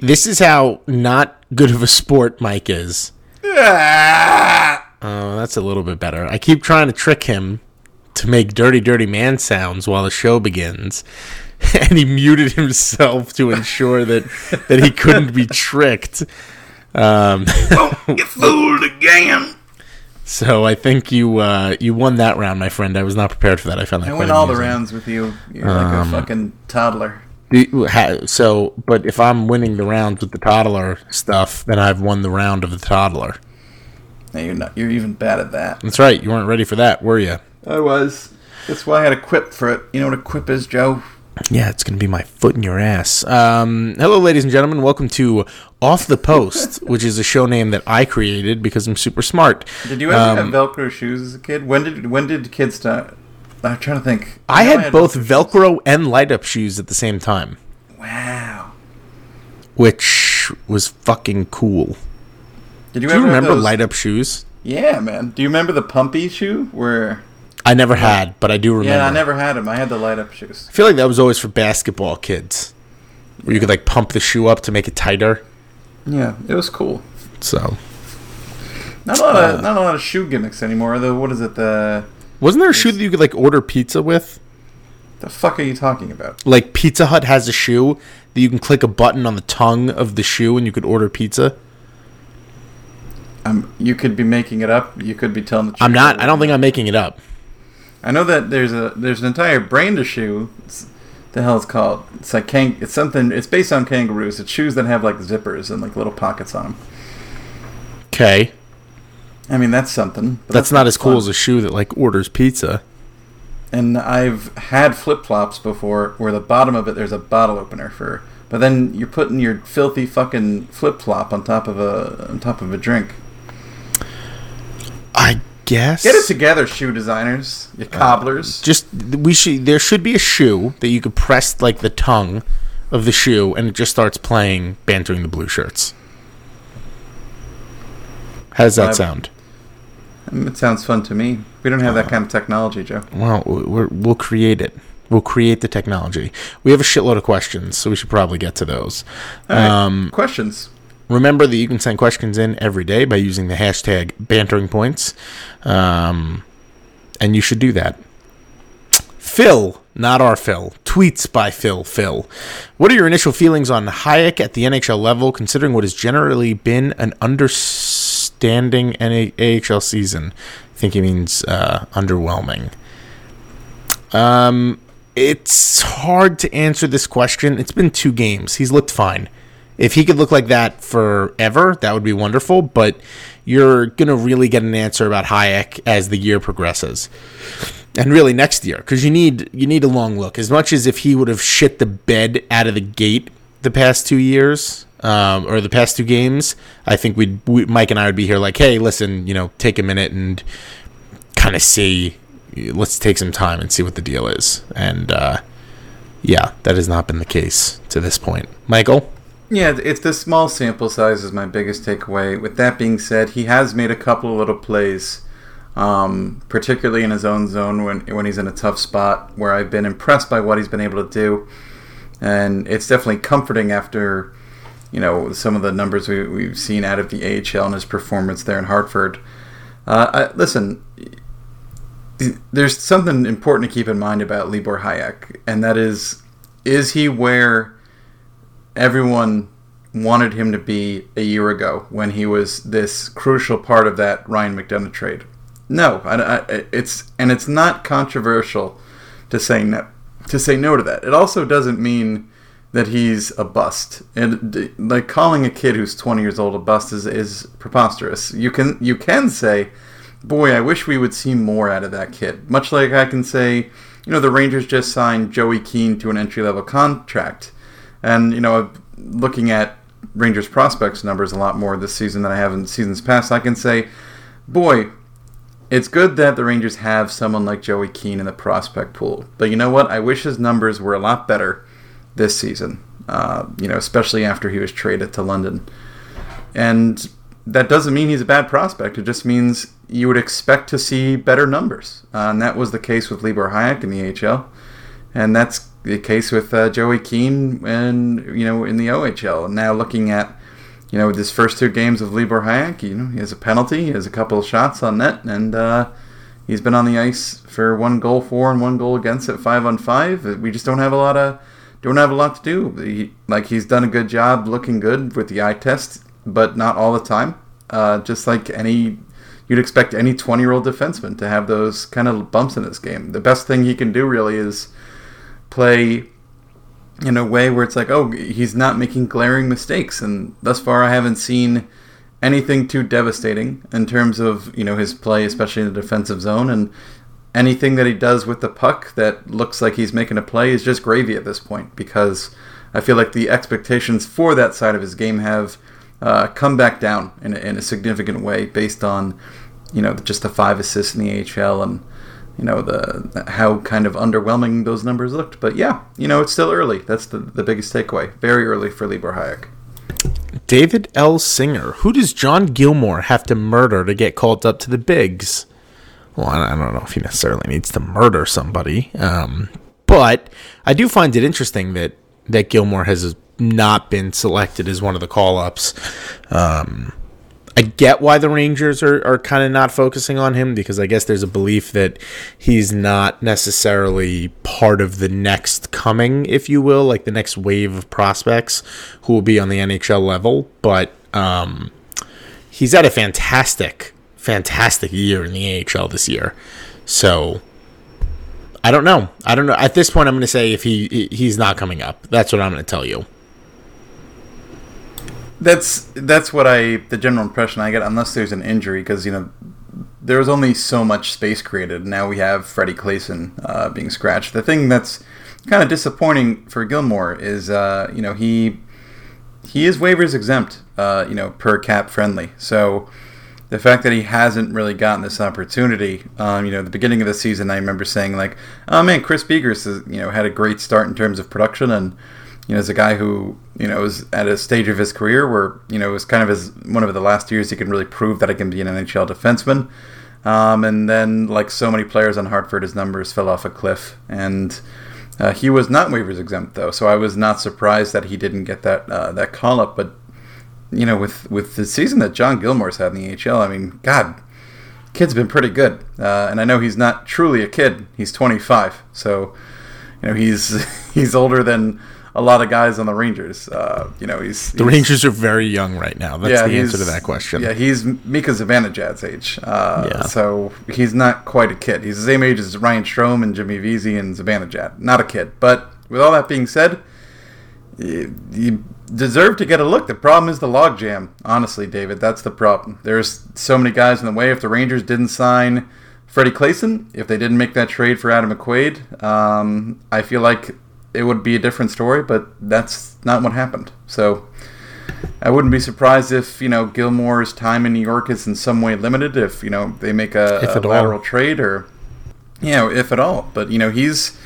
This is how not good of a sport Mike is. That's a little bit better. I keep trying to trick him to make dirty, dirty man sounds while the show begins, and he muted himself to ensure that he couldn't be tricked. Don't get fooled again. So I think you won that round, my friend. I was not prepared for that. I found that I win all amusing. The rounds with you. You're like a fucking toddler. So, but if I'm winning the rounds with the toddler stuff, then I've won the round of the toddler. No, you're not. You're even bad at that. That's right. You weren't ready for that, were you? I was. That's why I had a quip for it. You know what a quip is, Joe? Yeah, it's going to be my foot in your ass. Hello, ladies and gentlemen. Welcome to Off the Post, which is a show name that I created because I'm super smart. Did you ever have Velcro shoes as a kid? When did kids start? I'm trying to think. I had both Velcro and light-up shoes at the same time. Wow. Which was fucking cool. Do you remember those light-up shoes? Yeah, man. Do you remember the pumpy shoe where... I never had, but I do remember. Yeah, I never had them. I had the light-up shoes. I feel like that was always for basketball kids, where you could, like, pump the shoe up to make it tighter. Yeah, it was cool. So, not a lot of shoe gimmicks anymore. Though, what is it? Wasn't there a shoe that you could, like, order pizza with? The fuck are you talking about? Like, Pizza Hut has a shoe that you can click a button on the tongue of the shoe, and you could order pizza. You could be making it up. You could be telling the truth. I'm not. I don't think I'm making it up. I know that there's an entire brand of shoe. The hell it's called? It's like It's something. It's based on kangaroos. It's shoes that have like zippers and like little pockets on them. Okay. I mean that's something. That's not as cool as a shoe that like orders pizza. And I've had flip flops before, where the bottom of it there's a bottle opener for. But then you're putting your filthy fucking flip flop on top of a drink. I guess. Get it together, shoe designers, you cobblers. There should be a shoe that you could press like the tongue of the shoe, and it just starts playing Bantering the Blue Shirts. How does that sound? It sounds fun to me. We don't have that kind of technology, Joe. Well, we'll create it. We'll create the technology. We have a shitload of questions, so we should probably get to those. All right. Questions. Remember that you can send questions in every day by using the hashtag #BanteringPoints, and you should do that. Phil, not our Phil, tweets by Phil. What are your initial feelings on Hájek at the NHL level, considering what has generally been an understanding AHL season? I think he means underwhelming. It's hard to answer this question. It's been 2 games. He's looked fine. If he could look like that forever, that would be wonderful, but you're going to really get an answer about Hájek as the year progresses. And really next year, because you need a long look. As much as if he would have shit the bed out of the gate the past 2 years, or the past 2 games, I think Mike and I would be here like, hey, listen, take a minute and kind of see. Let's take some time and see what the deal is. And, yeah, that has not been the case to this point. Michael? Yeah, it's the small sample size is my biggest takeaway. With that being said, he has made a couple of little plays, particularly in his own zone when he's in a tough spot, where I've been impressed by what he's been able to do. And it's definitely comforting after, some of the numbers we've seen out of the AHL and his performance there in Hartford. Listen... There's something important to keep in mind about Libor Hájek, and that is he where everyone wanted him to be a year ago when he was this crucial part of that Ryan McDonagh trade? No, it's not controversial to say no to that. It also doesn't mean that he's a bust, and like calling a kid who's 20 years old a bust is preposterous. You can say, boy, I wish we would see more out of that kid. Much like I can say, the Rangers just signed Joey Keane to an entry-level contract. And, looking at Rangers prospects numbers a lot more this season than I have in seasons past, I can say, boy, it's good that the Rangers have someone like Joey Keane in the prospect pool. But you know what? I wish his numbers were a lot better this season, especially after he was traded to London. And that doesn't mean he's a bad prospect. It just means you would expect to see better numbers. And that was the case with Libor Hájek in the AHL. And that's the case with Joey Keane and, you know, in the OHL. Now looking at, you know, his first two games of Libor Hájek, you know, he has a penalty, he has a couple of shots on net, and he's been on the ice for 1 goal for and 1 goal against at 5-on-5. We just don't have a lot to do. He's done a good job looking good with the eye test, but not all the time. Just like any, you'd expect any 20-year-old defenseman to have those kind of bumps in this game. The best thing he can do really is play in a way where it's like, oh, he's not making glaring mistakes. And thus far, I haven't seen anything too devastating in terms of, you know, his play, especially in the defensive zone. And anything that he does with the puck that looks like he's making a play is just gravy at this point, because I feel like the expectations for that side of his game have come back down in a significant way based on, you know, just the 5 assists in the AHL and, you know, the how kind of underwhelming those numbers looked. But yeah, you know, it's still early. That's the biggest takeaway. Very early for Libor Hájek. David L. Singer. Who does John Gilmour have to murder to get called up to the bigs? Well, I don't know if he necessarily needs to murder somebody. But I do find it interesting that Gilmour has not been selected as one of the call-ups. I get why the Rangers are kind of not focusing on him, because I guess there's a belief that he's not necessarily part of the next coming, if you will, like the next wave of prospects who will be on the NHL level. But he's had a fantastic year in the AHL this year. So I don't know. At this point, I'm going to say if he's not coming up. That's what I'm going to tell you. That's what the general impression I get, unless there's an injury, because, you know, there was only so much space created. Now we have Freddie Claesson being scratched. The thing that's kind of disappointing for Gilmour is, you know, he is waivers exempt, you know, per cap friendly. So the fact that he hasn't really gotten this opportunity, you know, at the beginning of the season, I remember saying like, oh man, Chris Boeger's, you know, had a great start in terms of production and, you know, as a guy who, you know, is at a stage of his career where, you know, it was kind of one of the last years he can really prove that he can be an NHL defenseman. And then, like so many players on Hartford, his numbers fell off a cliff. And he was not waivers exempt, though, so I was not surprised that he didn't get that call-up. But, you know, with the season that John Gilmour's had in the AHL, I mean, God, kid's been pretty good. And I know he's not truly a kid. He's 25. So, you know, he's older than a lot of guys on the Rangers. You know, the Rangers are very young right now. That's the answer to that question. Yeah, he's Mika Zibanejad's age. So he's not quite a kid. He's the same age as Ryan Strome and Jimmy Vesey and Zibanejad. Not a kid. But with all that being said, you deserve to get a look. The problem is the logjam. Honestly, David, that's the problem. There's so many guys in the way. If the Rangers didn't sign Freddie Claesson, if they didn't make that trade for Adam McQuaid, I feel like it would be a different story, but that's not what happened. So I wouldn't be surprised if, you know, Gilmour's time in New York is in some way limited, if, you know, they make a lateral trade or, you know, if at all. But, you know, he's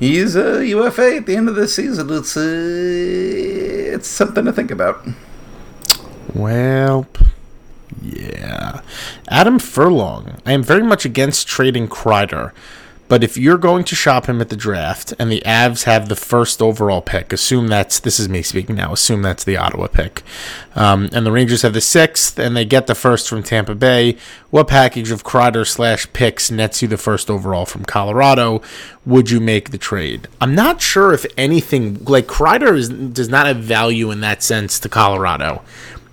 a UFA at the end of this season. It's something to think about. Well, yeah. Adam Furlong. I am very much against trading Kreider. But if you're going to shop him at the draft and the Avs have the first overall pick, assume that's the Ottawa pick, and the Rangers have the 6th and they get the 1st from Tampa Bay, what package of Kreider/picks nets you the 1st overall from Colorado? Would you make the trade? I'm not sure if anything, like Kreider does not have value in that sense to Colorado.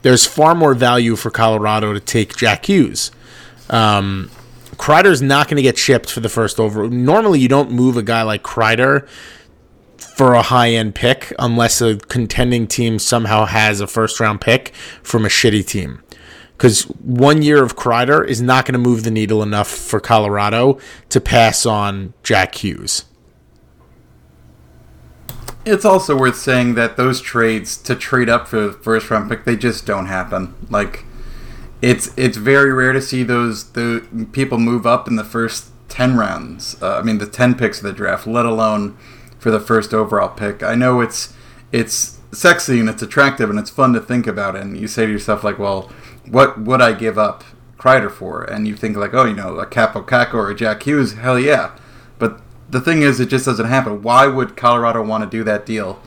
There's far more value for Colorado to take Jack Hughes. Kreider's not going to get shipped for the 1st overall. Normally, you don't move a guy like Kreider for a high-end pick unless a contending team somehow has a 1st-round pick from a shitty team. Because 1 year of Kreider is not going to move the needle enough for Colorado to pass on Jack Hughes. It's also worth saying that those trades to trade up for the 1st-round pick, they just don't happen. Like, It's very rare to see the people move up in the first 10 rounds. I mean, the 10 picks of the draft, let alone for the 1st overall pick. I know it's sexy and it's attractive and it's fun to think about. And you say to yourself, like, well, what would I give up Kreider for? And you think, like, oh, you know, a Kaapo Kakko or a Jack Hughes, hell yeah. But the thing is, it just doesn't happen. Why would Colorado want to do that deal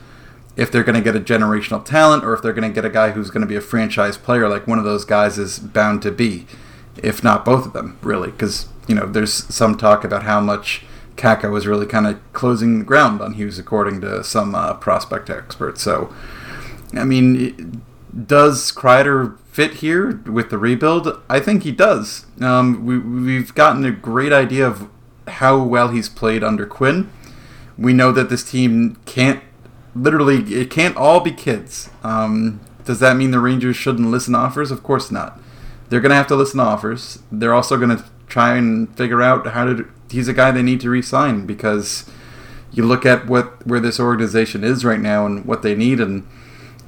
if they're going to get a generational talent, or if they're going to get a guy who's going to be a franchise player, like one of those guys is bound to be, if not both of them, really? Because, you know, there's some talk about how much Kakko was really kind of closing the ground on Hughes, according to some prospect experts. So, I mean, does Kreider fit here with the rebuild? I think he does. We've gotten a great idea of how well he's played under Quinn. We know that this team can't, literally, it can't all be kids. Does that mean the Rangers shouldn't listen to offers? Of course not. They're going to have to listen to offers. They're also going to try and figure out how to... He's a guy they need to re-sign, because you look at where this organization is right now and what they need, and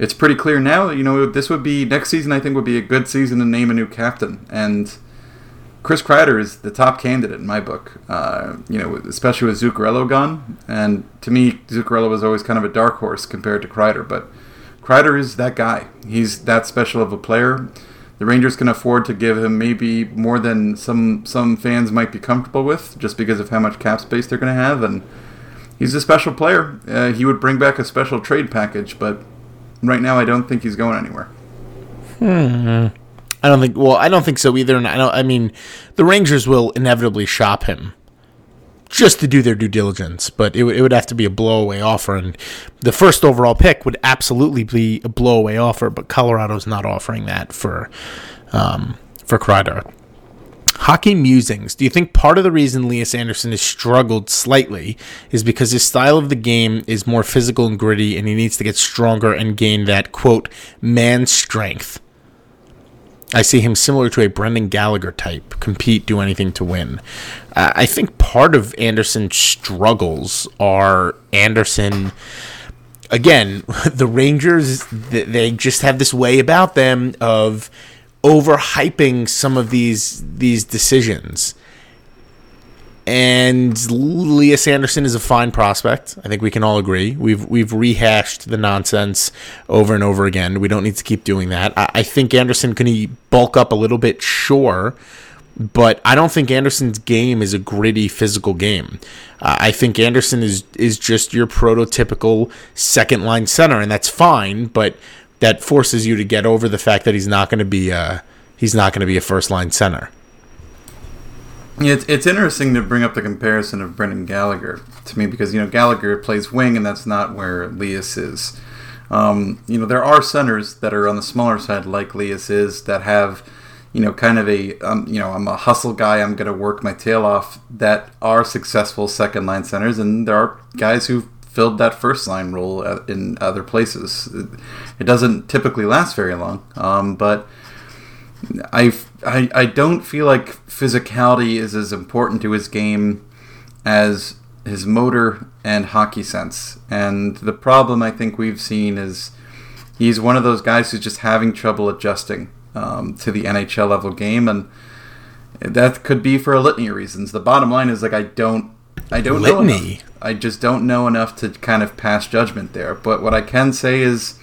it's pretty clear now. You know, this would be... Next season, I think, would be a good season to name a new captain. And Chris Kreider is the top candidate in my book, you know, especially with Zuccarello gone. And to me, Zuccarello was always kind of a dark horse compared to Kreider. But Kreider is that guy. He's that special of a player. The Rangers can afford to give him maybe more than some fans might be comfortable with, just because of how much cap space they're going to have. And he's a special player. He would bring back a special trade package, but right now I don't think he's going anywhere. I don't think so either. And I mean, the Rangers will inevitably shop him just to do their due diligence, but it would have to be a blowaway offer. And the first overall pick would absolutely be a blowaway offer, but Colorado's not offering that for Kreider. Hockey musings. Do you think part of the reason Lias Andersson has struggled slightly is because his style of the game is more physical and gritty, and he needs to get stronger and gain that, quote, man strength? I see him similar to a Brendan Gallagher type, compete, do anything to win. I think part of Andersson's struggles are Andersson, again, the Rangers, they just have this way about them of overhyping some of these decisions. And Lias Andersson is a fine prospect. I think we can all agree. We've rehashed the nonsense over and over again. We don't need to keep doing that. I think Andersson can bulk up a little bit, sure, but I don't think Andersson's game is a gritty, physical game. I think Andersson is just your prototypical second-line center, and that's fine. But that forces you to get over the fact that he's not going to be a first-line center. It's interesting to bring up the comparison of Brendan Gallagher to me, because, you know, Gallagher plays wing, and that's not where Lias is. You know, there are centers that are on the smaller side, like Lias is, that have, you know, kind of a, you know, I'm a hustle guy, I'm going to work my tail off, that are successful second-line centers, and there are guys who've filled that first-line role in other places. It doesn't typically last very long, but... I don't feel like physicality is as important to his game as his motor and hockey sense. And the problem I think we've seen is he's one of those guys who's just having trouble adjusting to the NHL level game, and that could be for a litany of reasons. The bottom line is, like, I don't know enough. I just don't know enough to kind of pass judgment there. But what I can say is,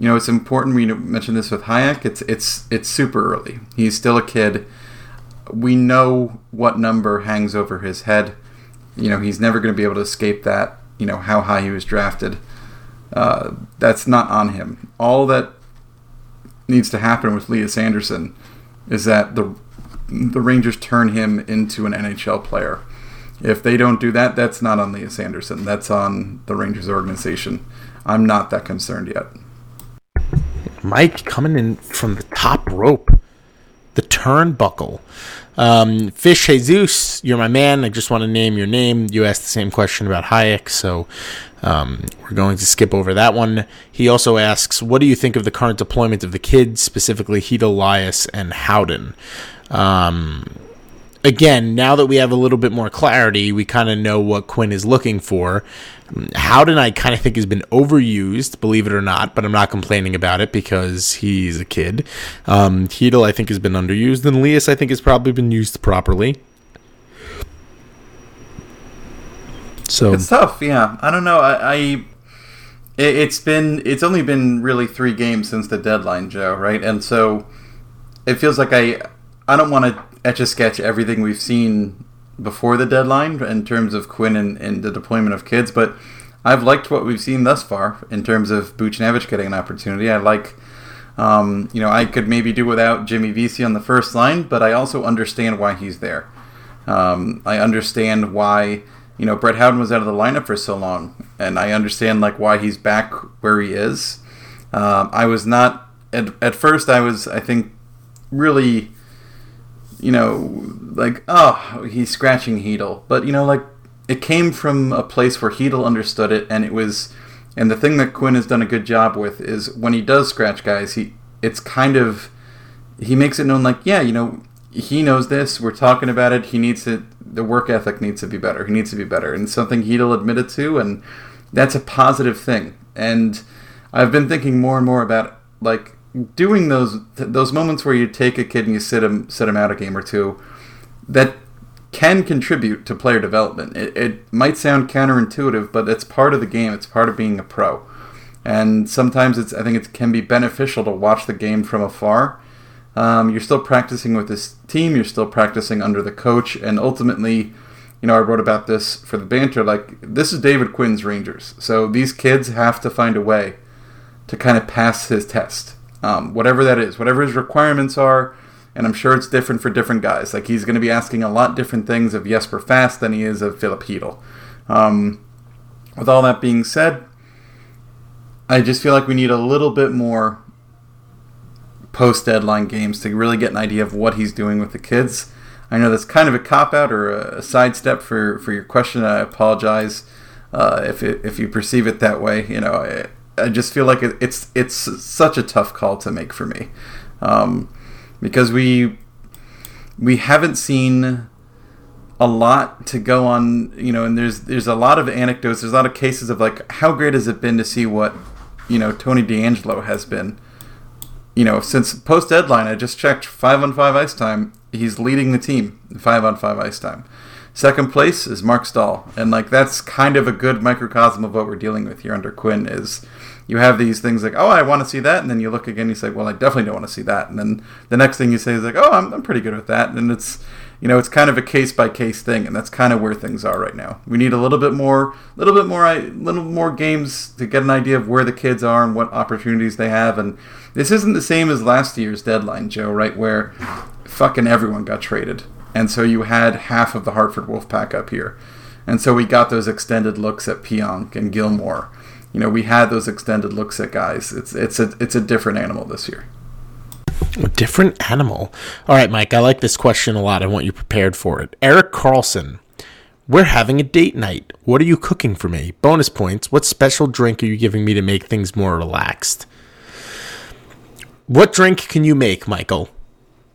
you know, it's important. We mentioned this with Hájek. It's super early. He's still a kid. We know what number hangs over his head. You know, he's never going to be able to escape that. You know, how high he was drafted. That's not on him. All that needs to happen with Lias Andersson is that the Rangers turn him into an NHL player. If they don't do that, that's not on Lias Andersson. That's on the Rangers organization. I'm not that concerned yet. Mike coming in from the top rope, the turnbuckle. Fish Jesus, you're my man. I just want to name your name. You asked the same question about Hájek, so we're going to skip over that one. He also asks, what do you think of the current deployment of the kids, specifically Hedel, Lias, and Howden? Again, now that we have a little bit more clarity, we kind of know what Quinn is looking for. Howden, I kind of think, has been overused, believe it or not, but I'm not complaining about it because he's a kid. Hedel, I think, has been underused, and Lias, I think, has probably been used properly. So it's tough, yeah. I don't know. It's only been really 3 games since the deadline, Joe, right? And so it feels like I don't want to etch a sketch everything we've seen before the deadline in terms of Quinn and the deployment of kids, but I've liked what we've seen thus far in terms of Bucinavich getting an opportunity. I like, I could maybe do without Jimmy Vesey on the first line, but I also understand why he's there. I understand why, Brett Howden was out of the lineup for so long, and I understand why he's back where he is. I was not at first. I was, I think, really, oh, he's scratching Hedel, but it came from a place where Hedel understood it, and it was, and the thing that Quinn has done a good job with is when he does scratch guys, he makes it known, he knows this. We're talking about it. He needs to. The work ethic needs to be better. He needs to be better, and something Hedel admitted to, and that's a positive thing. And I've been thinking more and more about doing those moments where you take a kid and you sit him out a game or two, that can contribute to player development. It might sound counterintuitive, but it's part of the game. It's part of being a pro. And sometimes I think it can be beneficial to watch the game from afar. You're still practicing with this team. You're still practicing under the coach. And ultimately, I wrote about this for the banter, this is David Quinn's Rangers. So these kids have to find a way to kind of pass his test, whatever that is, whatever his requirements are. And I'm sure it's different for different guys. He's going to be asking a lot different things of Jesper Fast than he is of Filip Hedel. With all that being said, I just feel we need a little bit more post-deadline games to really get an idea of what he's doing with the kids. I know that's kind of a cop-out or a sidestep for your question. I apologize if you perceive it that way. I just feel it's such a tough call to make for me, because we haven't seen a lot to go on. And there's a lot of anecdotes. There's a lot of cases of how great has it been to see what Tony DeAngelo has been. Since post-deadline, I just checked 5-on-5 ice time. He's leading the team in 5-on-5 ice time. Second place is Mark Stahl. And, that's kind of a good microcosm of what we're dealing with here under Quinn is you have these things oh, I want to see that. And then you look again and you say, well, I definitely don't want to see that. And then the next thing you say is oh, I'm pretty good with that. And it's, it's kind of a case-by-case thing. And that's kind of where things are right now. We need a little bit more games to get an idea of where the kids are and what opportunities they have. And this isn't the same as last year's deadline, Joe, right, where fucking everyone got traded. And so you had half of the Hartford Wolfpack up here. And so we got those extended looks at Pionk and Gilmour. We had those extended looks at guys. It's a different animal this year. A different animal. All right, Mike, I like this question a lot. I want you prepared for it. Erik Karlsson, we're having a date night. What are you cooking for me? Bonus points. What special drink are you giving me to make things more relaxed? What drink can you make, Michael?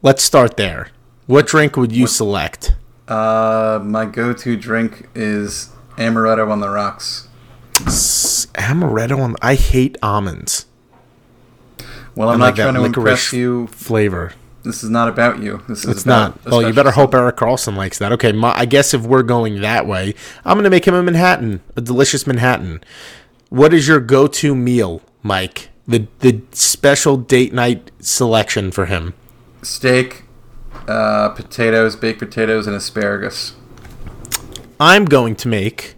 Let's start there. What drink would you select? My go-to drink is amaretto on the rocks. Amaretto on the... I hate almonds. Well, I'm not trying to impress you. Flavor. This is not about you. It's not. Well, you better hope Erik Karlsson likes that. Okay, I guess if we're going that way, I'm going to make him a Manhattan, a delicious Manhattan. What is your go-to meal, Mike? The special date night selection for him. Steak, potatoes, baked potatoes, and asparagus. I'm going to make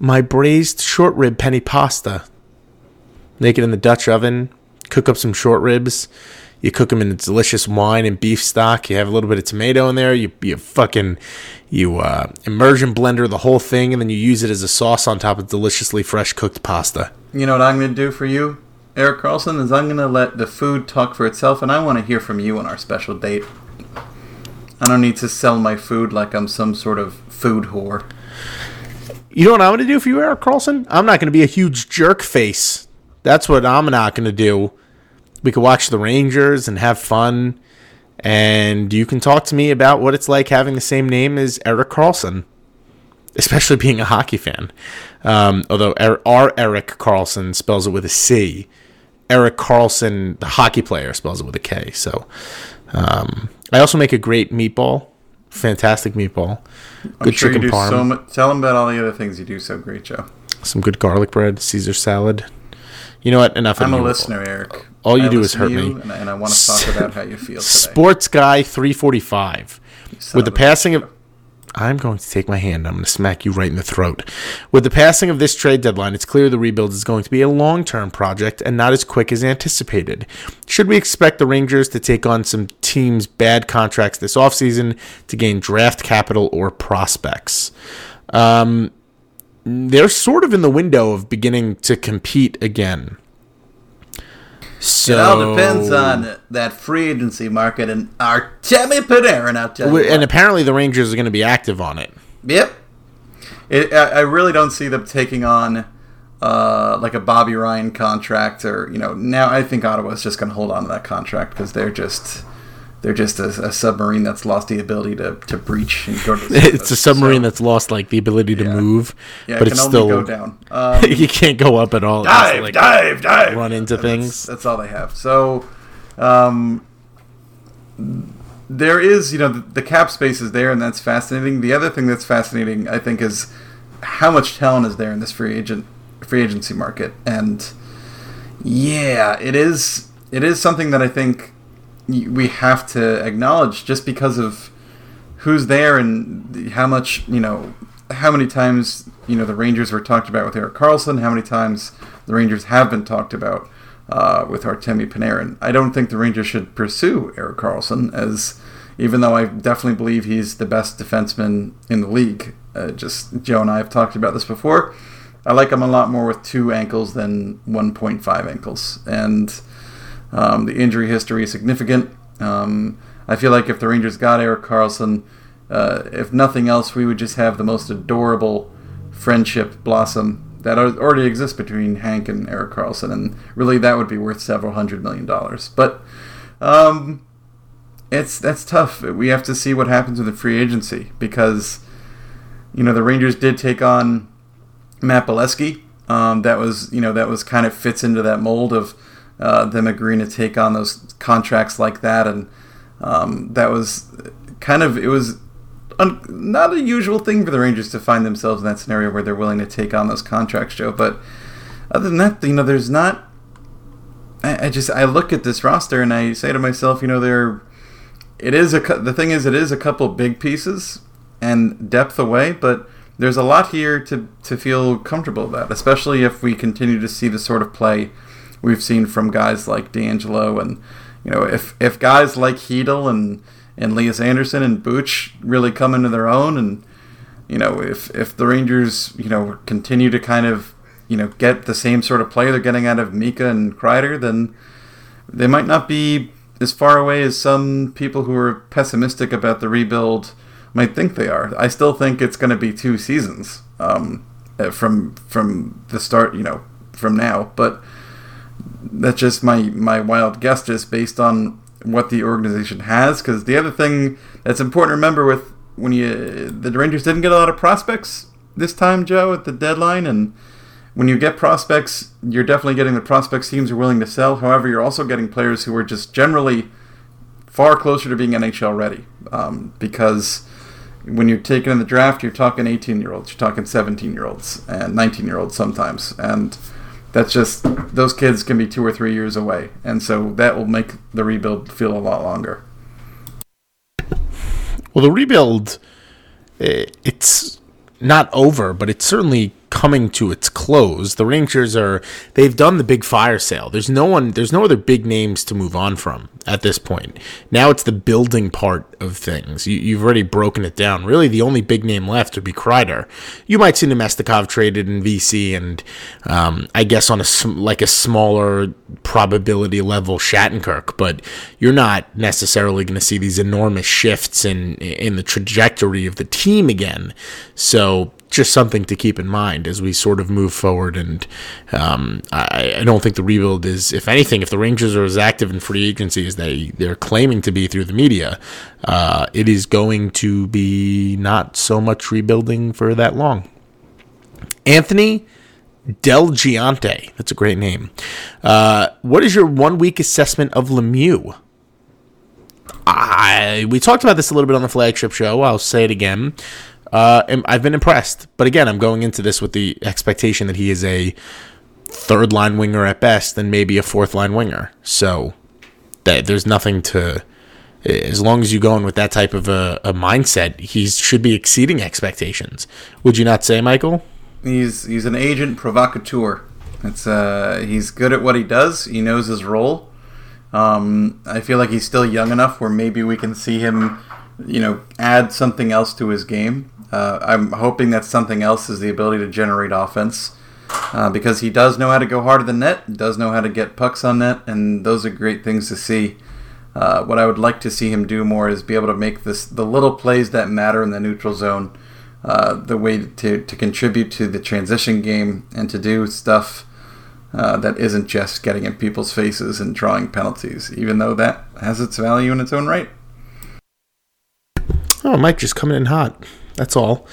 my braised short rib penne pasta. Make it in the Dutch oven. Cook up some short ribs. You cook them in a delicious wine and beef stock. You have a little bit of tomato in there. You immersion blender the whole thing, and then you use it as a sauce on top of deliciously fresh cooked pasta. You know what I'm going to do for you, Erik Karlsson, is I'm going to let the food talk for itself, and I want to hear from you on our special date. I don't need to sell my food like I'm some sort of food whore. You know what I'm going to do for you, Erik Karlsson? I'm not going to be a huge jerk face. That's what I'm not going to do. We could watch the Rangers and have fun, and you can talk to me about what it's like having the same name as Erik Karlsson, especially being a hockey fan. Although our Erik Karlsson spells it with a C. Erik Karlsson, the hockey player, spells it with a K. So I also make a great meatball, fantastic meatball. Good chicken parm. So tell them about all the other things you do so great, Joe. Some good garlic bread, Caesar salad. You know what? Enough. I'm a listener, Eric. All you do is hurt me. And I want to talk about how you feel today. Sports Guy 345. With the passing of I'm going to take my hand. I'm going to smack you right in the throat. With the passing of this trade deadline, it's clear the rebuild is going to be a long-term project and not as quick as anticipated. Should we expect the Rangers to take on some teams' bad contracts this offseason to gain draft capital or prospects? They're sort of in the window of beginning to compete again. So, it all depends on that free agency market and Artemi Panarin out there. And apparently the Rangers are going to be active on it. Yep. I really don't see them taking on like a Bobby Ryan contract, or now I think Ottawa's just going to hold on to that contract because they're just a submarine that's lost the ability to breach and go to the surface. It's a submarine that's lost like the ability to move, but it's still go down. You can't go up at all. Dive. Run into things. That's all they have. So, there is the cap space is there, and that's fascinating. The other thing that's fascinating, I think, is how much talent is there in this free agency market, and it is something that I think we have to acknowledge just because of who's there and how much, how many times, the Rangers were talked about with Erik Karlsson, how many times the Rangers have been talked about with Artemi Panarin. I don't think the Rangers should pursue Erik Karlsson, even though I definitely believe he's the best defenseman in the league. Joe and I have talked about this before. I like him a lot more with 2 ankles than 1.5 ankles. And the injury history is significant. I feel like if the Rangers got Erik Karlsson, if nothing else, we would just have the most adorable friendship blossom that already exists between Hank and Erik Karlsson, and really that would be worth several $100 million. But that's tough. We have to see what happens with the free agency because the Rangers did take on Matt Bolesky. That was kind of fits into that mold of them agreeing to take on those contracts like that, and that was not a usual thing for the Rangers to find themselves in that scenario where they're willing to take on those contracts, Joe. But other than that, there's not. I look at this roster and I say to myself, it is a couple big pieces and depth away, but there's a lot here to feel comfortable about, especially if we continue to see the sort of play we've seen from guys like DeAngelo, and if guys like Hedel and Lias Andersson and Buch really come into their own, and if the Rangers continue to kind of get the same sort of play they're getting out of Mika and Kreider, then they might not be as far away as some people who are pessimistic about the rebuild might think they are. I still think it's going to be 2 seasons from the start, from now, but that's just my wild guess just based on what the organization has, because the other thing that's important to remember with the Rangers didn't get a lot of prospects this time, Joe, at the deadline, and when you get prospects, you're definitely getting the prospects teams are willing to sell. However, you're also getting players who are just generally far closer to being NHL ready, because when you're taking in the draft, you're talking 18-year-olds, you're talking 17-year-olds, and 19-year-olds sometimes, and that's just, those kids can be 2 or 3 years away. And so that will make the rebuild feel a lot longer. Well, the rebuild, it's not over, but it's certainly coming to its close. The Rangers they've done the big fire sale. There's no other big names to move on from at this point. Now it's the building part of things. You've already broken it down. Really, the only big name left would be Kreider. You might see Nemestikov traded in VC, and I guess on a smaller probability level, Shattenkirk. But you're not necessarily going to see these enormous shifts in the trajectory of the team again. So just something to keep in mind as we sort of move forward, and I don't think the rebuild is, if anything, if the Rangers are as active in free agency as they're claiming to be through the media, it is going to be not so much rebuilding for that long. Anthony Del Giante, that's a great name. What is your 1-week assessment of Lemieux? We talked about this a little bit on the flagship show. I'll say it again. I've been impressed, but again, I'm going into this with the expectation that he is a third-line winger at best and maybe a fourth-line winger. So there's nothing to as long as you go in with that type of a mindset, he should be exceeding expectations. Would you not say, Michael? He's an agent provocateur. It's he's good at what he does. He knows his role. I feel like he's still young enough where maybe we can see him, you know, add something else to his game. I'm hoping that something else is the ability to generate offense, because he does know how to go hard at the net, does know how to get pucks on net, and those are great things to see. What I would like to see him do more is be able to make the little plays that matter in the neutral zone, the way to contribute to the transition game and to do stuff that isn't just getting in people's faces and drawing penalties, even though that has its value in its own right. Oh, Mike just coming in hot. That's all.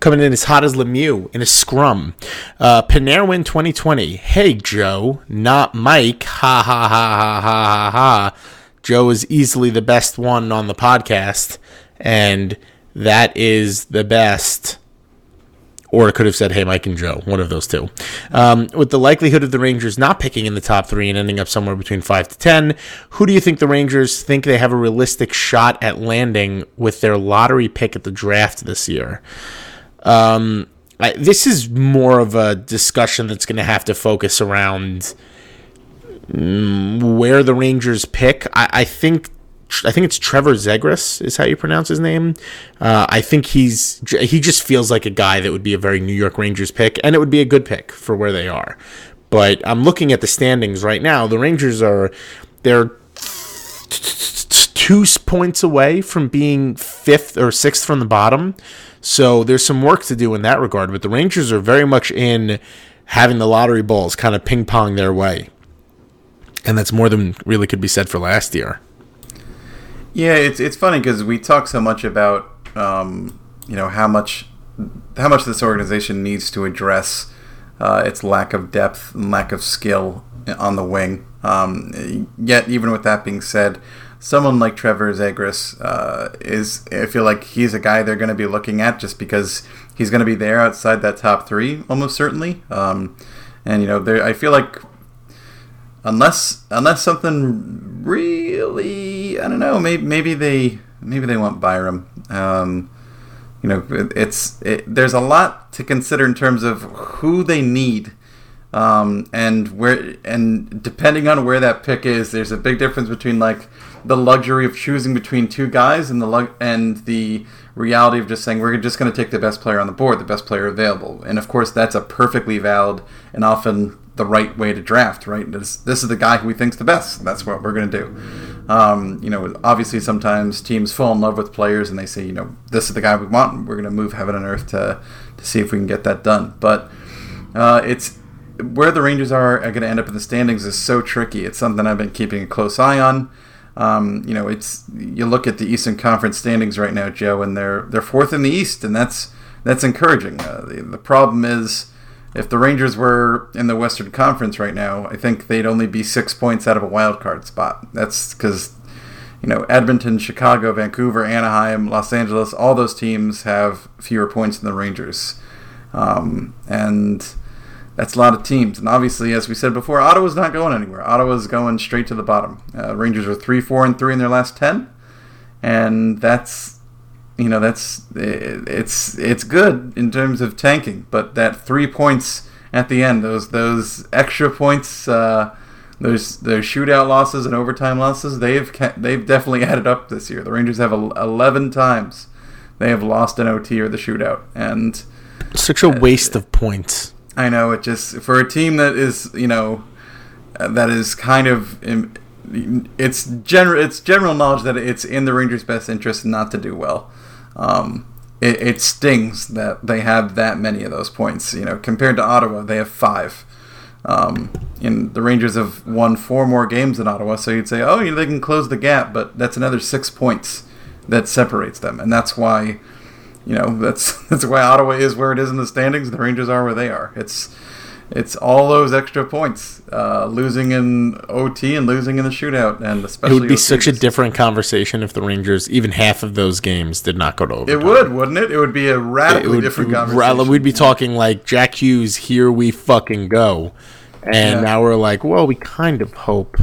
Coming in as hot as Lemieux in a scrum. Panarin 2020. Hey, Joe, not Mike. Ha, ha, ha, ha, ha, ha, ha. Joe is easily the best one on the podcast, and that is the best. Or it could have said, hey, Mike and Joe, one of those two. With the likelihood of the Rangers not picking in the top three and ending up somewhere between 5 to 10, who do you think the Rangers think they have a realistic shot at landing with their lottery pick at the draft this year? This is more of a discussion that's going to have to focus around where the Rangers pick. I think it's Trevor Zegras is how you pronounce his name. I think he just feels like a guy that would be a very New York Rangers pick, and it would be a good pick for where they are. But I'm looking at the standings right now. The Rangers they're 2 points away from being 5th or 6th from the bottom. So there's some work to do in that regard. But the Rangers are very much in having the lottery balls kind of ping pong their way. And that's more than really could be said for last year. Yeah, it's funny because we talk so much about how much this organization needs to address its lack of depth and lack of skill on the wing. Yet, even with that being said, someone like Trevor Zegras I feel like he's a guy they're going to be looking at just because he's going to be there outside that top three almost certainly. I feel like. Unless something really, I don't know. Maybe they want Byram. There's a lot to consider in terms of who they need, and depending on where that pick is, there's a big difference between like the luxury of choosing between two guys and the reality of just saying we're just going to take the best player on the board, the best player available. And of course, that's a perfectly valid and often the right way to draft, right? This is the guy who we think's the best. That's what we're going to do. Obviously sometimes teams fall in love with players and they say, this is the guy we want. And we're going to move heaven and earth to see if we can get that done. But it's where the Rangers are going to end up in the standings is so tricky. It's something I've been keeping a close eye on. You look at the Eastern Conference standings right now, Joe, and they're 4th in the East, and that's encouraging. The problem is. If the Rangers were in the Western Conference right now, I think they'd only be 6 points out of a wild card spot. That's because, Edmonton, Chicago, Vancouver, Anaheim, Los Angeles, all those teams have fewer points than the Rangers. And that's a lot of teams. And obviously, as we said before, Ottawa's not going anywhere. Ottawa's going straight to the bottom. Rangers are 3-4-3 in their last 10. And that's... it's good in terms of tanking, but that 3 points at the end, those extra points, those shootout losses and overtime losses, they've definitely added up this year. The Rangers have 11 times they have lost an OT or the shootout, and such a waste of points. I know, it just for a team that is kind of. It's general knowledge that it's in the Rangers' best interest not to do well. It stings that they have that many of those points. Compared to Ottawa, they have 5. And the Rangers have won 4 more games than Ottawa, so you'd say, they can close the gap, but that's another 6 points that separates them, and that's why, that's why Ottawa is where it is in the standings. The Rangers are where they are. It's all those extra points, losing in OT and losing in the shootout, and especially it would be OTs. Such a different conversation if the Rangers even half of those games did not go to overtime. It would, wouldn't it? It would be a radically different conversation. We'd be talking like Jack Hughes, here we fucking go, and now we're like, well, we kind of hope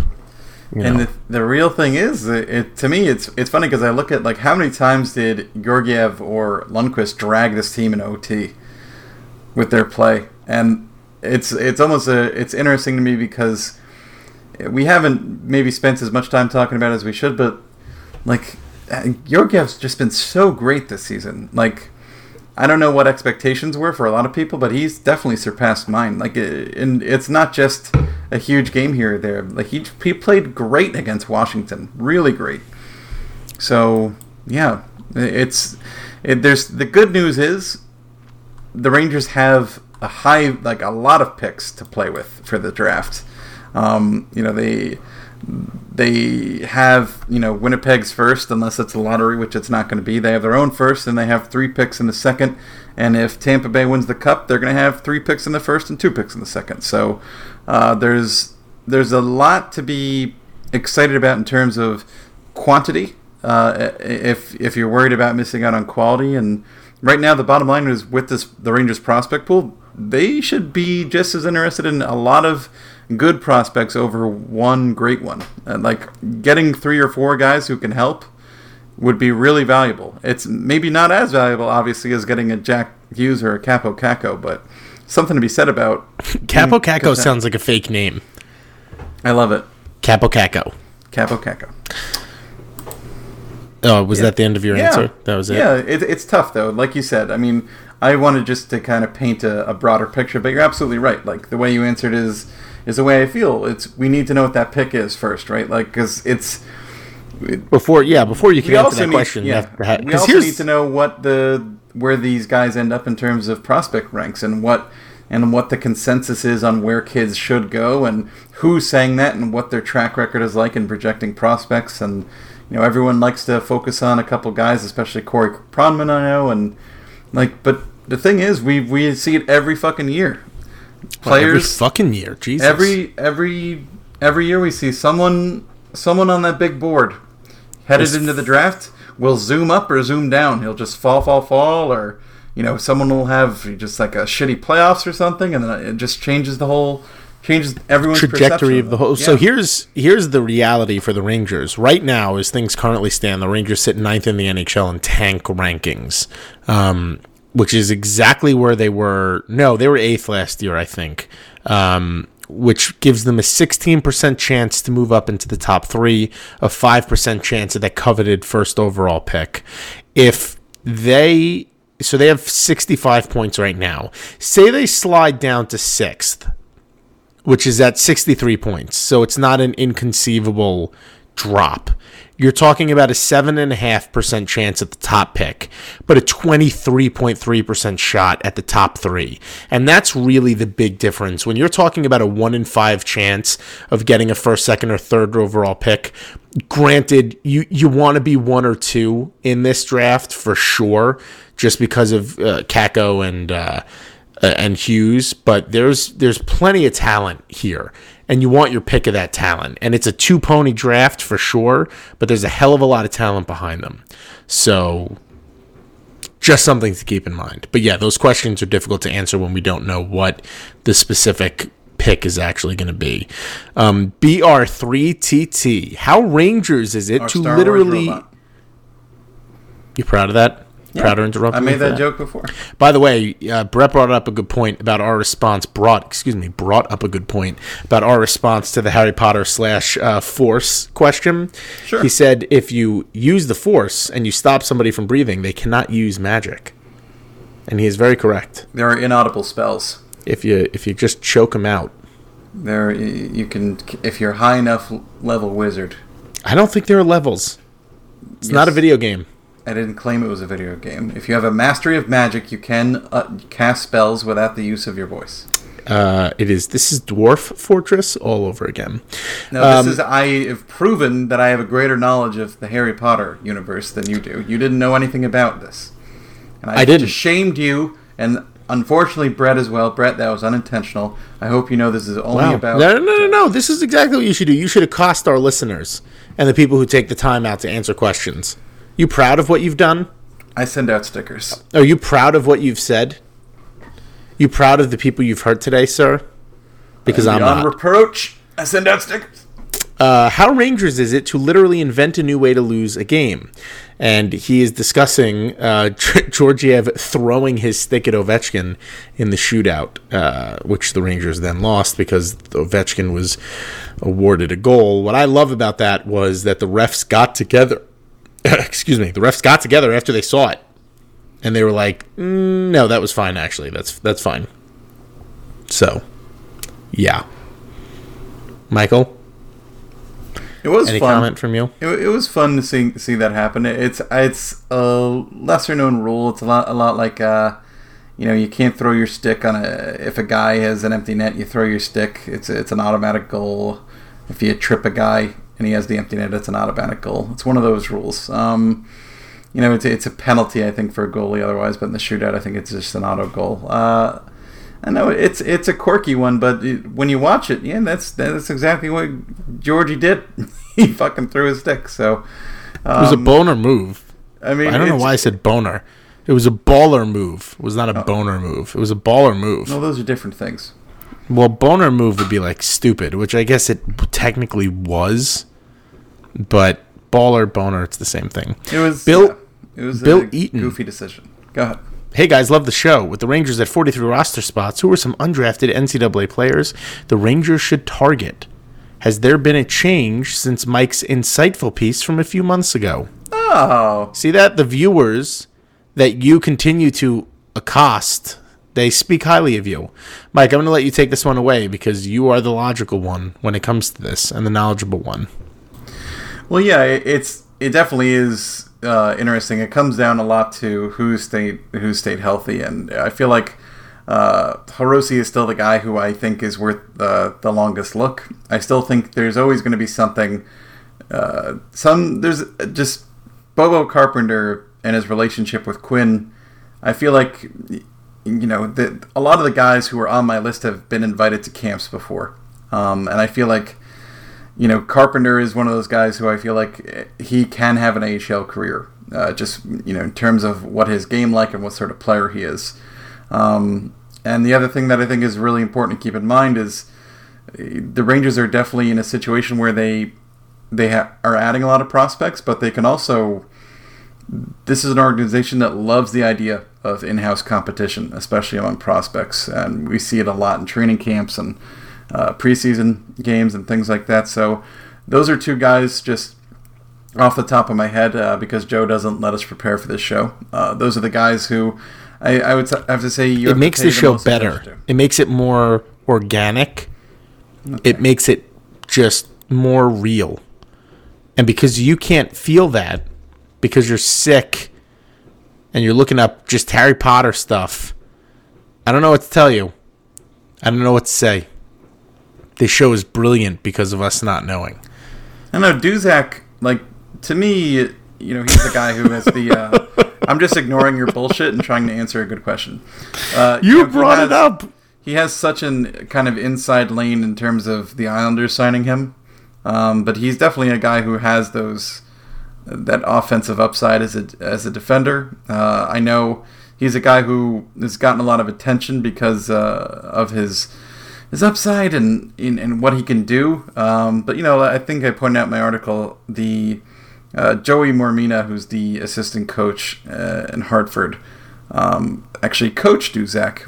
You know. And the real thing is, to me, it's funny because I look at like how many times did Georgiev or Lundqvist drag this team in OT with their play, and it's interesting to me because we haven't maybe spent as much time talking about it as we should, but like Georgiev's just been so great this season. Like, I don't know what expectations were for a lot of people, but he's definitely surpassed mine. Like, and it's not just a huge game here or there. Like, he played great against Washington, really great. So yeah, there's the good news is the Rangers have a lot of picks to play with for the draft. They have, Winnipeg's first, unless it's a lottery, which it's not going to be. They have their own first, and they have 3 picks in the second. And if Tampa Bay wins the Cup, they're going to have 3 picks in the first and 2 picks in the second. So there's a lot to be excited about in terms of quantity, if you're worried about missing out on quality. And right now the bottom line is with the Rangers prospect pool, they should be just as interested in a lot of good prospects over one great one. Like, getting 3 or 4 guys who can help would be really valuable. It's maybe not as valuable, obviously, as getting a Jack Hughes or a Kaapo Kakko, but something to be said about... Kaapo Kakko sounds like a fake name. I love it. Kaapo Kakko. Kaapo Kakko. Oh, was that the end of your answer? That was it? Yeah, it's tough, though. Like you said, I mean, I wanted just to kind of paint a broader picture, but you're absolutely right. Like, the way you answered is the way I feel. It's, we need to know what that pick is first, right? Like, because it's... Before you can answer that question. We also need to know where these guys end up in terms of prospect ranks and what the consensus is on where kids should go and who's saying that and what their track record is like in projecting prospects. And, everyone likes to focus on a couple guys, especially Corey Pronman, I know. And, but the thing is, we see it every fucking year. Players, every fucking year, Jesus. Every year we see someone on that big board headed into the draft will zoom up or zoom down. He'll just fall, or someone will have just like a shitty playoffs or something, and then it just changes the whole everyone's trajectory of the whole. Yeah. So here's the reality for the Rangers right now as things currently stand. The Rangers sit 9th in the NHL in tank rankings. Which is exactly where they were. No, they were 8th last year, I think, which gives them a 16% chance to move up into the top 3, a 5% chance of that coveted first overall pick. So they have 65 points right now. Say they slide down to 6th, which is at 63 points. So it's not an inconceivable drop. You're talking about a 7.5% chance at the top pick, but a 23.3% shot at the top 3. And that's really the big difference. When you're talking about a 1 in 5 chance of getting a first, second, or third overall pick, granted, you want to be 1 or 2 in this draft for sure, just because of Kakko and Hughes, but there's plenty of talent here. And you want your pick of that talent. And it's a 2-pony draft for sure, but there's a hell of a lot of talent behind them. So just something to keep in mind. But yeah, those questions are difficult to answer when we don't know what the specific pick is actually going to be. BR3TT. How Rangers is it Our to Star literally... You proud of that? Yeah. Proud to interrupt. I made that joke before. By the way, Brett brought up a good point about our response to the Harry Potter /Force question. Sure. He said, if you use the Force and you stop somebody from breathing, they cannot use magic. And he is very correct. There are inaudible spells. If you just choke them out. You can, if you're high enough level wizard. I don't think there are levels. It's not a video game. I didn't claim it was a video game. If you have a mastery of magic, you can cast spells without the use of your voice. This is Dwarf Fortress all over again. No, I have proven that I have a greater knowledge of the Harry Potter universe than you do. You didn't know anything about this. And I didn't. Shamed you, and unfortunately Brett as well. Brett, that was unintentional. I hope you know this is only about... No. This is exactly what you should do. You should accost our listeners and the people who take the time out to answer questions. You proud of what you've done? I send out stickers. Are you proud of what you've said? You proud of the people you've hurt today, sir? Because I'm not. Beyond reproach, I send out stickers. How Rangers is it to literally invent a new way to lose a game? And he is discussing Georgiev throwing his stick at Ovechkin in the shootout, which the Rangers then lost because Ovechkin was awarded a goal. What I love about that was that the refs got together. Excuse me. The refs got together after they saw it, and they were like, "No, that was fine. Actually, that's fine." So, yeah, Michael. It was any fun. Comment from you? It was fun to see that happen. It's a lesser known rule. It's a lot like you can't throw your stick on if a guy has an empty net. You throw your stick. It's an automatic goal. If you trip a guy and he has the empty net, it's an automatic goal. It's one of those rules. It's a penalty I think for a goalie otherwise, but in the shootout I think it's just an auto goal. I know it's a quirky one, but when you watch it, yeah, that's exactly what Georgie did. He fucking threw his stick. So it was a boner move. I mean, I don't know why I said boner. It was a baller move. It was not a boner move. It was a baller move. No, those are different things. Well, boner move would be like stupid, which I guess it technically was, but baller boner, it's the same thing. It was Bill Eaton. Goofy decision. Go ahead. Hey guys, love the show. With the Rangers at 43 roster spots, who are some undrafted NCAA players the Rangers should target? Has there been a change since Mike's insightful piece from a few months ago? Oh. See that? The viewers that you continue to accost, they speak highly of you. Mike, I'm going to let you take this one away because you are the logical one when it comes to this and the knowledgeable one. Well, yeah, it definitely is... interesting. It comes down a lot to who stayed healthy, and I feel like Hirose is still the guy who I think is worth the longest look. I still think there's always going to be something. There's just Bobo Carpenter and his relationship with Quinn. I feel like a lot of the guys who are on my list have been invited to camps before, and I feel like. Carpenter is one of those guys who I feel like he can have an AHL career, in terms of what his game like and what sort of player he is. And the other thing that I think is really important to keep in mind is the Rangers are definitely in a situation where they are adding a lot of prospects, but they can also... This is an organization that loves the idea of in-house competition, especially among prospects, and we see it a lot in training camps and... preseason games and things like that. So those are two guys just off the top of my head because Joe doesn't let us prepare for this show. Those are the guys who I would have to say you. It makes the show better. It makes it more organic. Okay. It makes it just more real. And because you can't feel that because you're sick and you're looking up just Harry Potter stuff, I don't know what to tell you. I don't know what to say. This show is brilliant because of us not knowing. I know Duzak, to me, he's the guy who has the. I'm just ignoring your bullshit and trying to answer a good question. You brought it up. He has such an kind of inside lane in terms of the Islanders signing him, but he's definitely a guy who has that offensive upside as a defender. I know he's a guy who has gotten a lot of attention because of his upside and what he can do. But, I think I pointed out in my article, the Joey Mormina, who's the assistant coach in Hartford, actually coached Duzak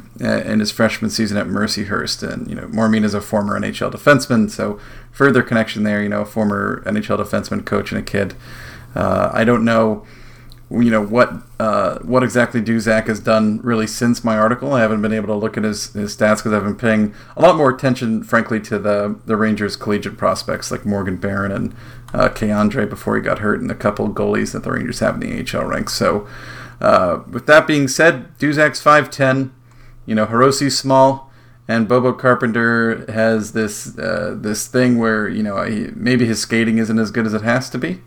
in his freshman season at Mercyhurst. And, Mormina's a former NHL defenseman, so further connection there, a former NHL defenseman coach and a kid. I don't know... what exactly Duzak has done really since my article. I haven't been able to look at his stats because I've been paying a lot more attention, frankly, to the Rangers' collegiate prospects like Morgan Barron and Keandre before he got hurt and a couple goalies that the Rangers have in the AHL ranks. So with that being said, Duzak's 5'10", Hirosi's small, and Bobo Carpenter has this thing where, maybe his skating isn't as good as it has to be.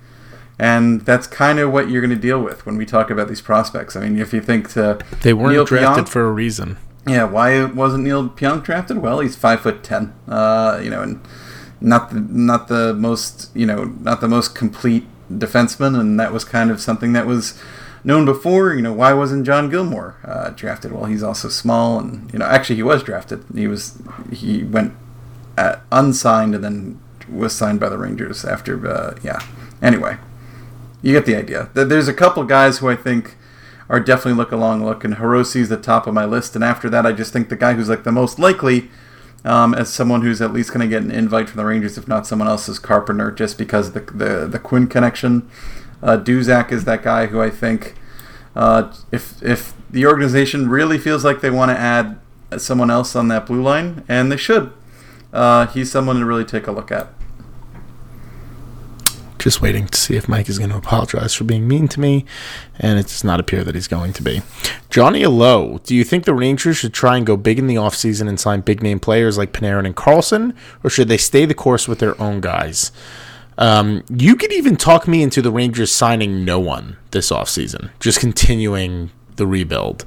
And that's kind of what you're going to deal with when we talk about these prospects. I mean, if you think they weren't Neal drafted Pionk, for a reason. Yeah, why wasn't Neal Pionk drafted? Well, he's 5'10", and not the most complete defenseman, and that was kind of something that was known before. Why wasn't John Gilmour drafted? Well, he's also small, and actually he was drafted. He went unsigned and then was signed by the Rangers after, Anyway, you get the idea. There's a couple guys who I think are definitely look, and Hirosi's the top of my list. And after that, I just think the guy who's like the most likely as someone who's at least going to get an invite from the Rangers, if not someone else, is Carpenter, just because of the Quinn connection. Duzak is that guy who I think if the organization really feels like they want to add someone else on that blue line, and they should, he's someone to really take a look at. Just waiting to see if Mike is going to apologize for being mean to me, and it does not appear that he's going to be. Johnny Lowe, do you think the Rangers should try and go big in the offseason and sign big-name players like Panarin and Karlsson, or should they stay the course with their own guys? You could even talk me into the Rangers signing no one this offseason, just continuing the rebuild.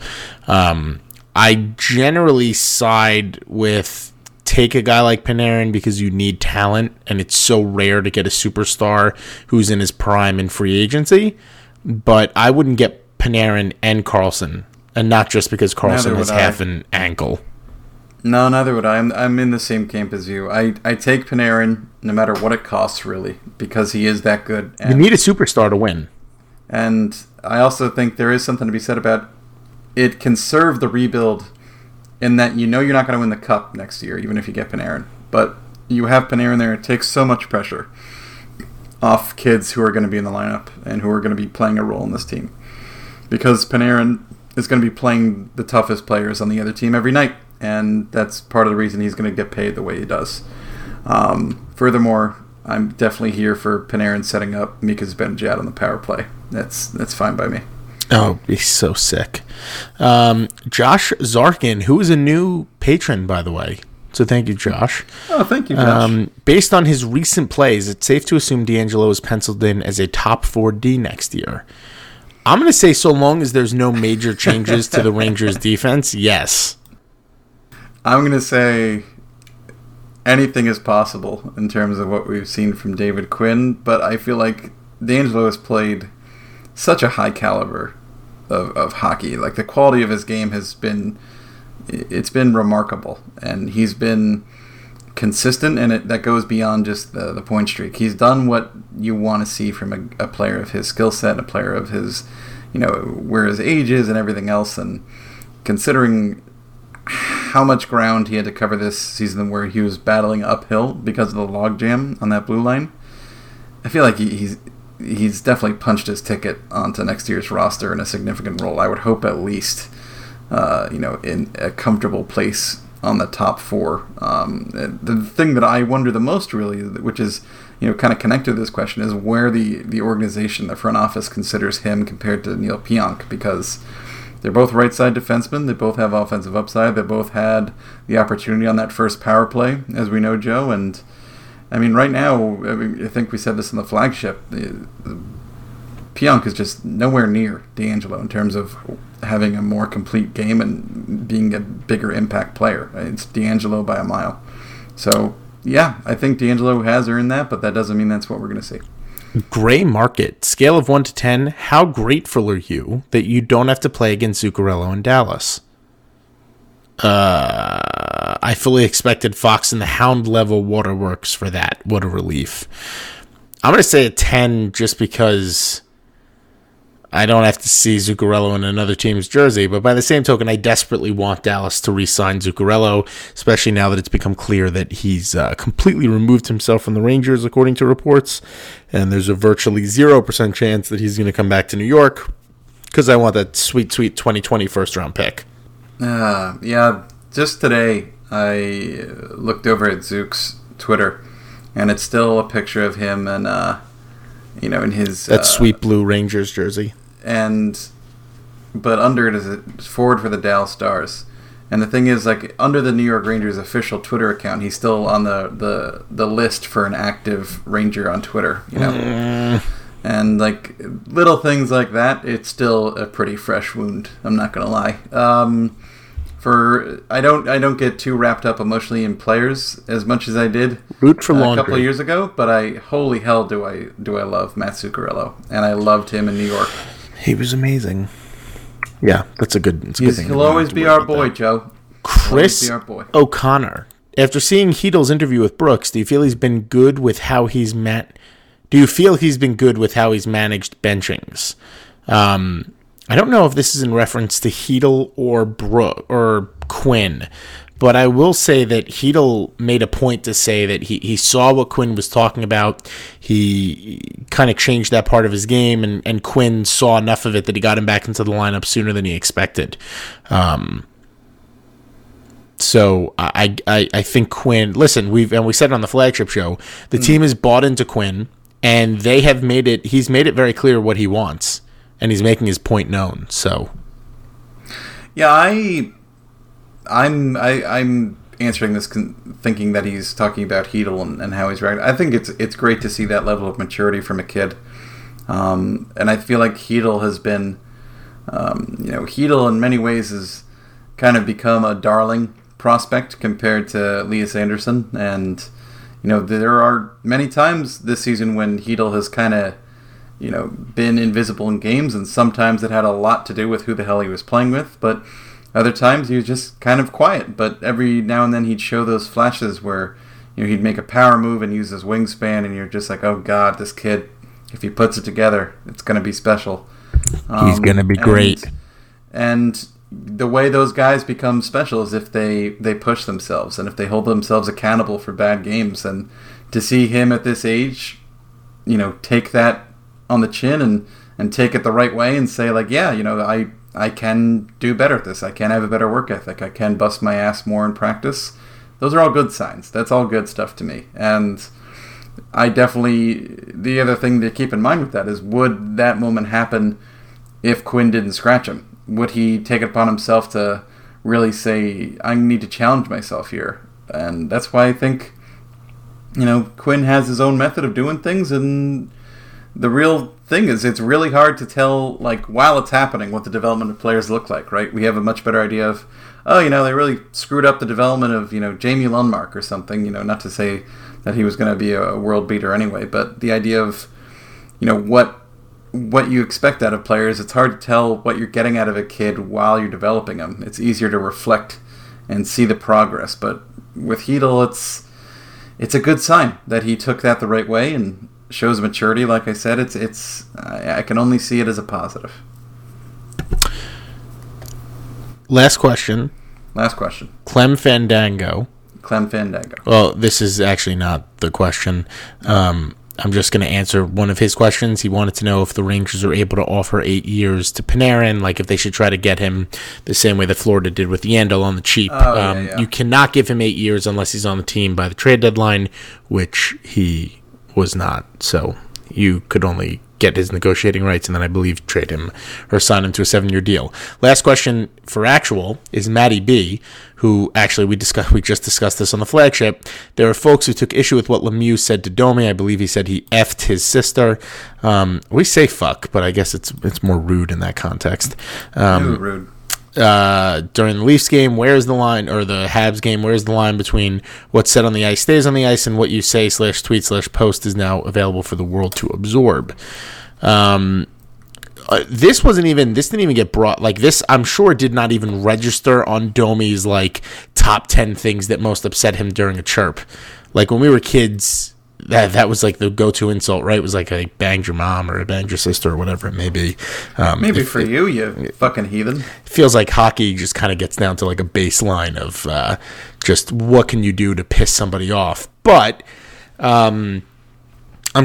I generally side with... take a guy like Panarin because you need talent, and it's so rare to get a superstar who's in his prime in free agency. But I wouldn't get Panarin and Karlsson, and not just because Karlsson has half an ankle. No, neither would I. I'm in the same camp as you. I take Panarin no matter what it costs, really, because he is that good. And, you need a superstar to win. And I also think there is something to be said about it can serve the rebuild in that you know you're not going to win the cup next year, even if you get Panarin. But you have Panarin there, it takes so much pressure off kids who are going to be in the lineup and who are going to be playing a role in this team. Because Panarin is going to be playing the toughest players on the other team every night, and that's part of the reason he's going to get paid the way he does. Furthermore, I'm definitely here for Panarin setting up Mika Zibanejad on the power play. That's fine by me. Oh, he's so sick. Josh Zarkin, who is a new patron, by the way. So thank you, Josh. Oh, thank you, Josh. Based on his recent plays, it's safe to assume DeAngelo is penciled in as a top 4D next year. I'm going to say so long as there's no major changes to the Rangers' defense, yes. I'm going to say anything is possible in terms of what we've seen from David Quinn, but I feel like DeAngelo has played such a high caliber of hockey. Like, the quality of his game has been, it's been remarkable, and he's been consistent, and that goes beyond just the point streak. He's done what you want to see from a player of his skill set, a player of his, you know, where his age is and everything else. And considering how much ground he had to cover this season, where he was battling uphill because of the logjam on that blue line, I feel like he's definitely punched his ticket onto next year's roster in a significant role. I would hope at least, in a comfortable place on the top four. The thing that I wonder the most, really, which is, kind of connected to this question, is where the organization, the front office, considers him compared to Neal Pionk, because they're both right side defensemen. They both have offensive upside. They both had the opportunity on that first power play, as we know, Joe, and right now, I think we said this in the flagship, Pionk is just nowhere near DeAngelo in terms of having a more complete game and being a bigger impact player. It's DeAngelo by a mile. So, yeah, I think DeAngelo has earned that, but that doesn't mean that's what we're going to see. Gray market. Scale of 1 to 10, how grateful are you that you don't have to play against Zuccarello in Dallas? I fully expected Fox and the Hound level waterworks for that. What a relief. I'm going to say a 10 just because I don't have to see Zuccarello in another team's jersey. But by the same token, I desperately want Dallas to re-sign Zuccarello, especially now that it's become clear that he's completely removed himself from the Rangers, according to reports. And there's a virtually 0% chance that he's going to come back to New York, because I want that sweet, sweet 2020 first-round pick. Just today I looked over at Zook's Twitter, and it's still a picture of him and in his that sweet blue Rangers jersey, but under it is a forward for the Dallas Stars. And the thing is, like, under the New York Rangers official Twitter account, he's still on the list for an active Ranger on Twitter, And, like, little things like that, it's still a pretty fresh wound, I'm not going to lie. I don't get too wrapped up emotionally in players as much as I did root for a couple of years ago, but holy hell, do I love Matt Zuccarello, and I loved him in New York. He was amazing. Yeah, that's a good thing. He'll always be our boy, Joe. Chris O'Connor, After seeing Hedel's interview with Brooks, do you feel he's been good with how he's managed benchings? I don't know if this is in reference to Hedel or Quinn, but I will say that Hedel made a point to say that he saw what Quinn was talking about. He kind of changed that part of his game, and Quinn saw enough of it that he got him back into the lineup sooner than he expected. So I think Quinn. Listen, we said it on the flagship show. The team is bought into Quinn, and they have made it. He's made it very clear what he wants, and he's making his point known. So, yeah, I'm answering this thinking that he's talking about Hedel and how he's right. I think it's great to see that level of maturity from a kid, and I feel like Hedel has been, Hedel in many ways has kind of become a darling prospect compared to Lias Andersson, and there are many times this season when Hedel has kind of been invisible in games, and sometimes it had a lot to do with who the hell he was playing with, but other times he was just kind of quiet. But every now and then he'd show those flashes where he'd make a power move and use his wingspan, and you're just like, oh god, this kid, if he puts it together, it's going to be special. He's going to be great. And the way those guys become special is if they push themselves and if they hold themselves accountable for bad games. And to see him at this age, take that on the chin and take it the right way and say, like, yeah, I can do better at this. I can have a better work ethic. I can bust my ass more in practice. Those are all good signs. That's all good stuff to me. And I the other thing to keep in mind with that is, would that moment happen if Quinn didn't scratch him? Would he take it upon himself to really say, I need to challenge myself here? And that's why I think, Quinn has his own method of doing things. And the real thing is, it's really hard to tell, like, while it's happening, what the development of players look like, right? We have a much better idea of, they really screwed up the development of, Jamie Lundmark or something, not to say that he was going to be a world beater anyway, but the idea of, what you expect out of players, it's hard to tell what you're getting out of a kid while you're developing them. It's easier to reflect and see the progress, but with Hedel, it's a good sign that he took that the right way and shows maturity. Like I said, it's I can only see it as a positive. Last question. Clem Fandango. Well, this is actually not the question. I'm just going to answer one of his questions. He wanted to know if the Rangers are able to offer 8 years to Panarin, like if they should try to get him the same way that Florida did with Yandel on the cheap. You cannot give him 8 years unless he's on the team by the trade deadline, which he was not. So you could only get his negotiating rights and then I believe trade him or sign him to a 7-year deal. Last question for actual is Matty B, who actually we just discussed this on the flagship. There are folks who took issue with what Lemieux said to Domi. I believe he said he effed his sister. We say fuck, but I guess it's more rude in that context. Rude. During the Leafs game, the Habs game, where's the line between what's said on the ice stays on the ice and what you say /tweet/post is now available for the world to absorb? This didn't even get brought, like this, I'm sure did not even register on Domi's like top 10 things that most upset him during a chirp. Like when we were kids, that was like the go-to insult, right? It was like I banged your mom or I banged your sister or whatever it may be. You fucking heathen. It feels like hockey just kind of gets down to like a baseline of just what can you do to piss somebody off. But I'm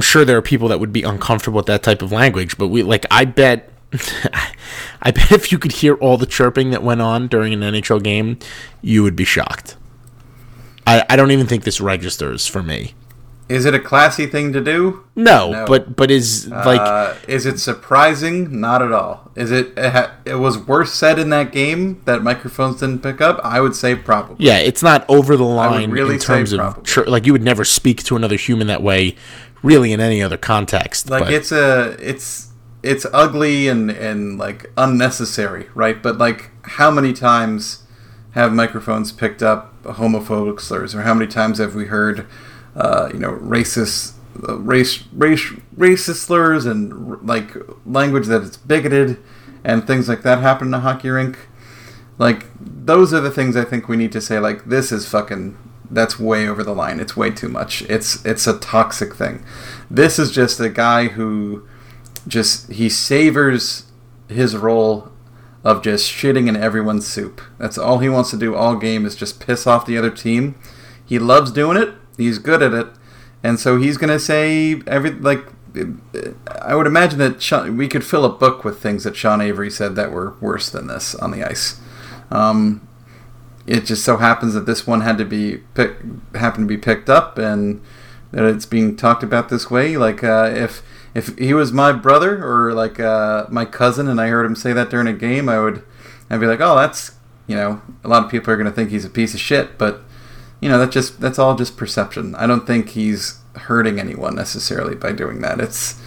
sure there are people that would be uncomfortable with that type of language. But I bet if you could hear all the chirping that went on during an NHL game, you would be shocked. I don't even think this registers for me. Is it a classy thing to do? No. but is like is it surprising? Not at all. Is it? It was worse said in that game that microphones didn't pick up. I would say probably. Yeah, it's not over the line in terms of like you would never speak to another human that way, really, in any other context. Like it's ugly and like unnecessary, right? But like how many times have microphones picked up homophobic slurs, or how many times have we heard? Racist slurs and like language that it's bigoted and things like that happen in a hockey rink. Like those are the things I think we need to say. Like this is fucking That's way over the line. It's way too much. It's a toxic thing. This is just a guy who just, he savors his role of just shitting in everyone's soup. That's all he wants to do all game is just piss off the other team. He loves doing it. He's good at it. And so he's going to say I would imagine that we could fill a book with things that Sean Avery said that were worse than this on the ice. It just so happens that this one happened to be picked up, and that it's being talked about this way. If he was my brother or my cousin, and I heard him say that during a game, I'd be like, oh, that's, a lot of people are going to think he's a piece of shit, but that's all just perception. I don't think he's hurting anyone necessarily by doing that. It's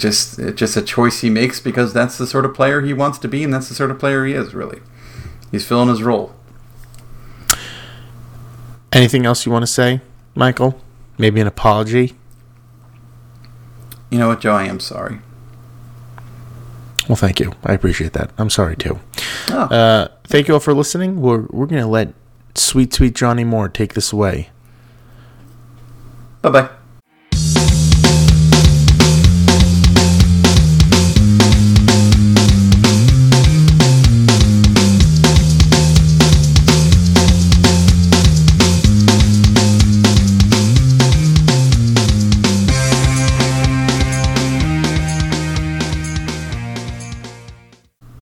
just a choice he makes because that's the sort of player he wants to be, and that's the sort of player he is. Really, he's filling his role. Anything else you want to say, Michael? Maybe an apology? You know what, Joe? I am sorry. Well, thank you. I appreciate that. I'm sorry, too. Oh. Thank you all for listening. We're going to let sweet, sweet Johnny Moore take this away. Bye-bye.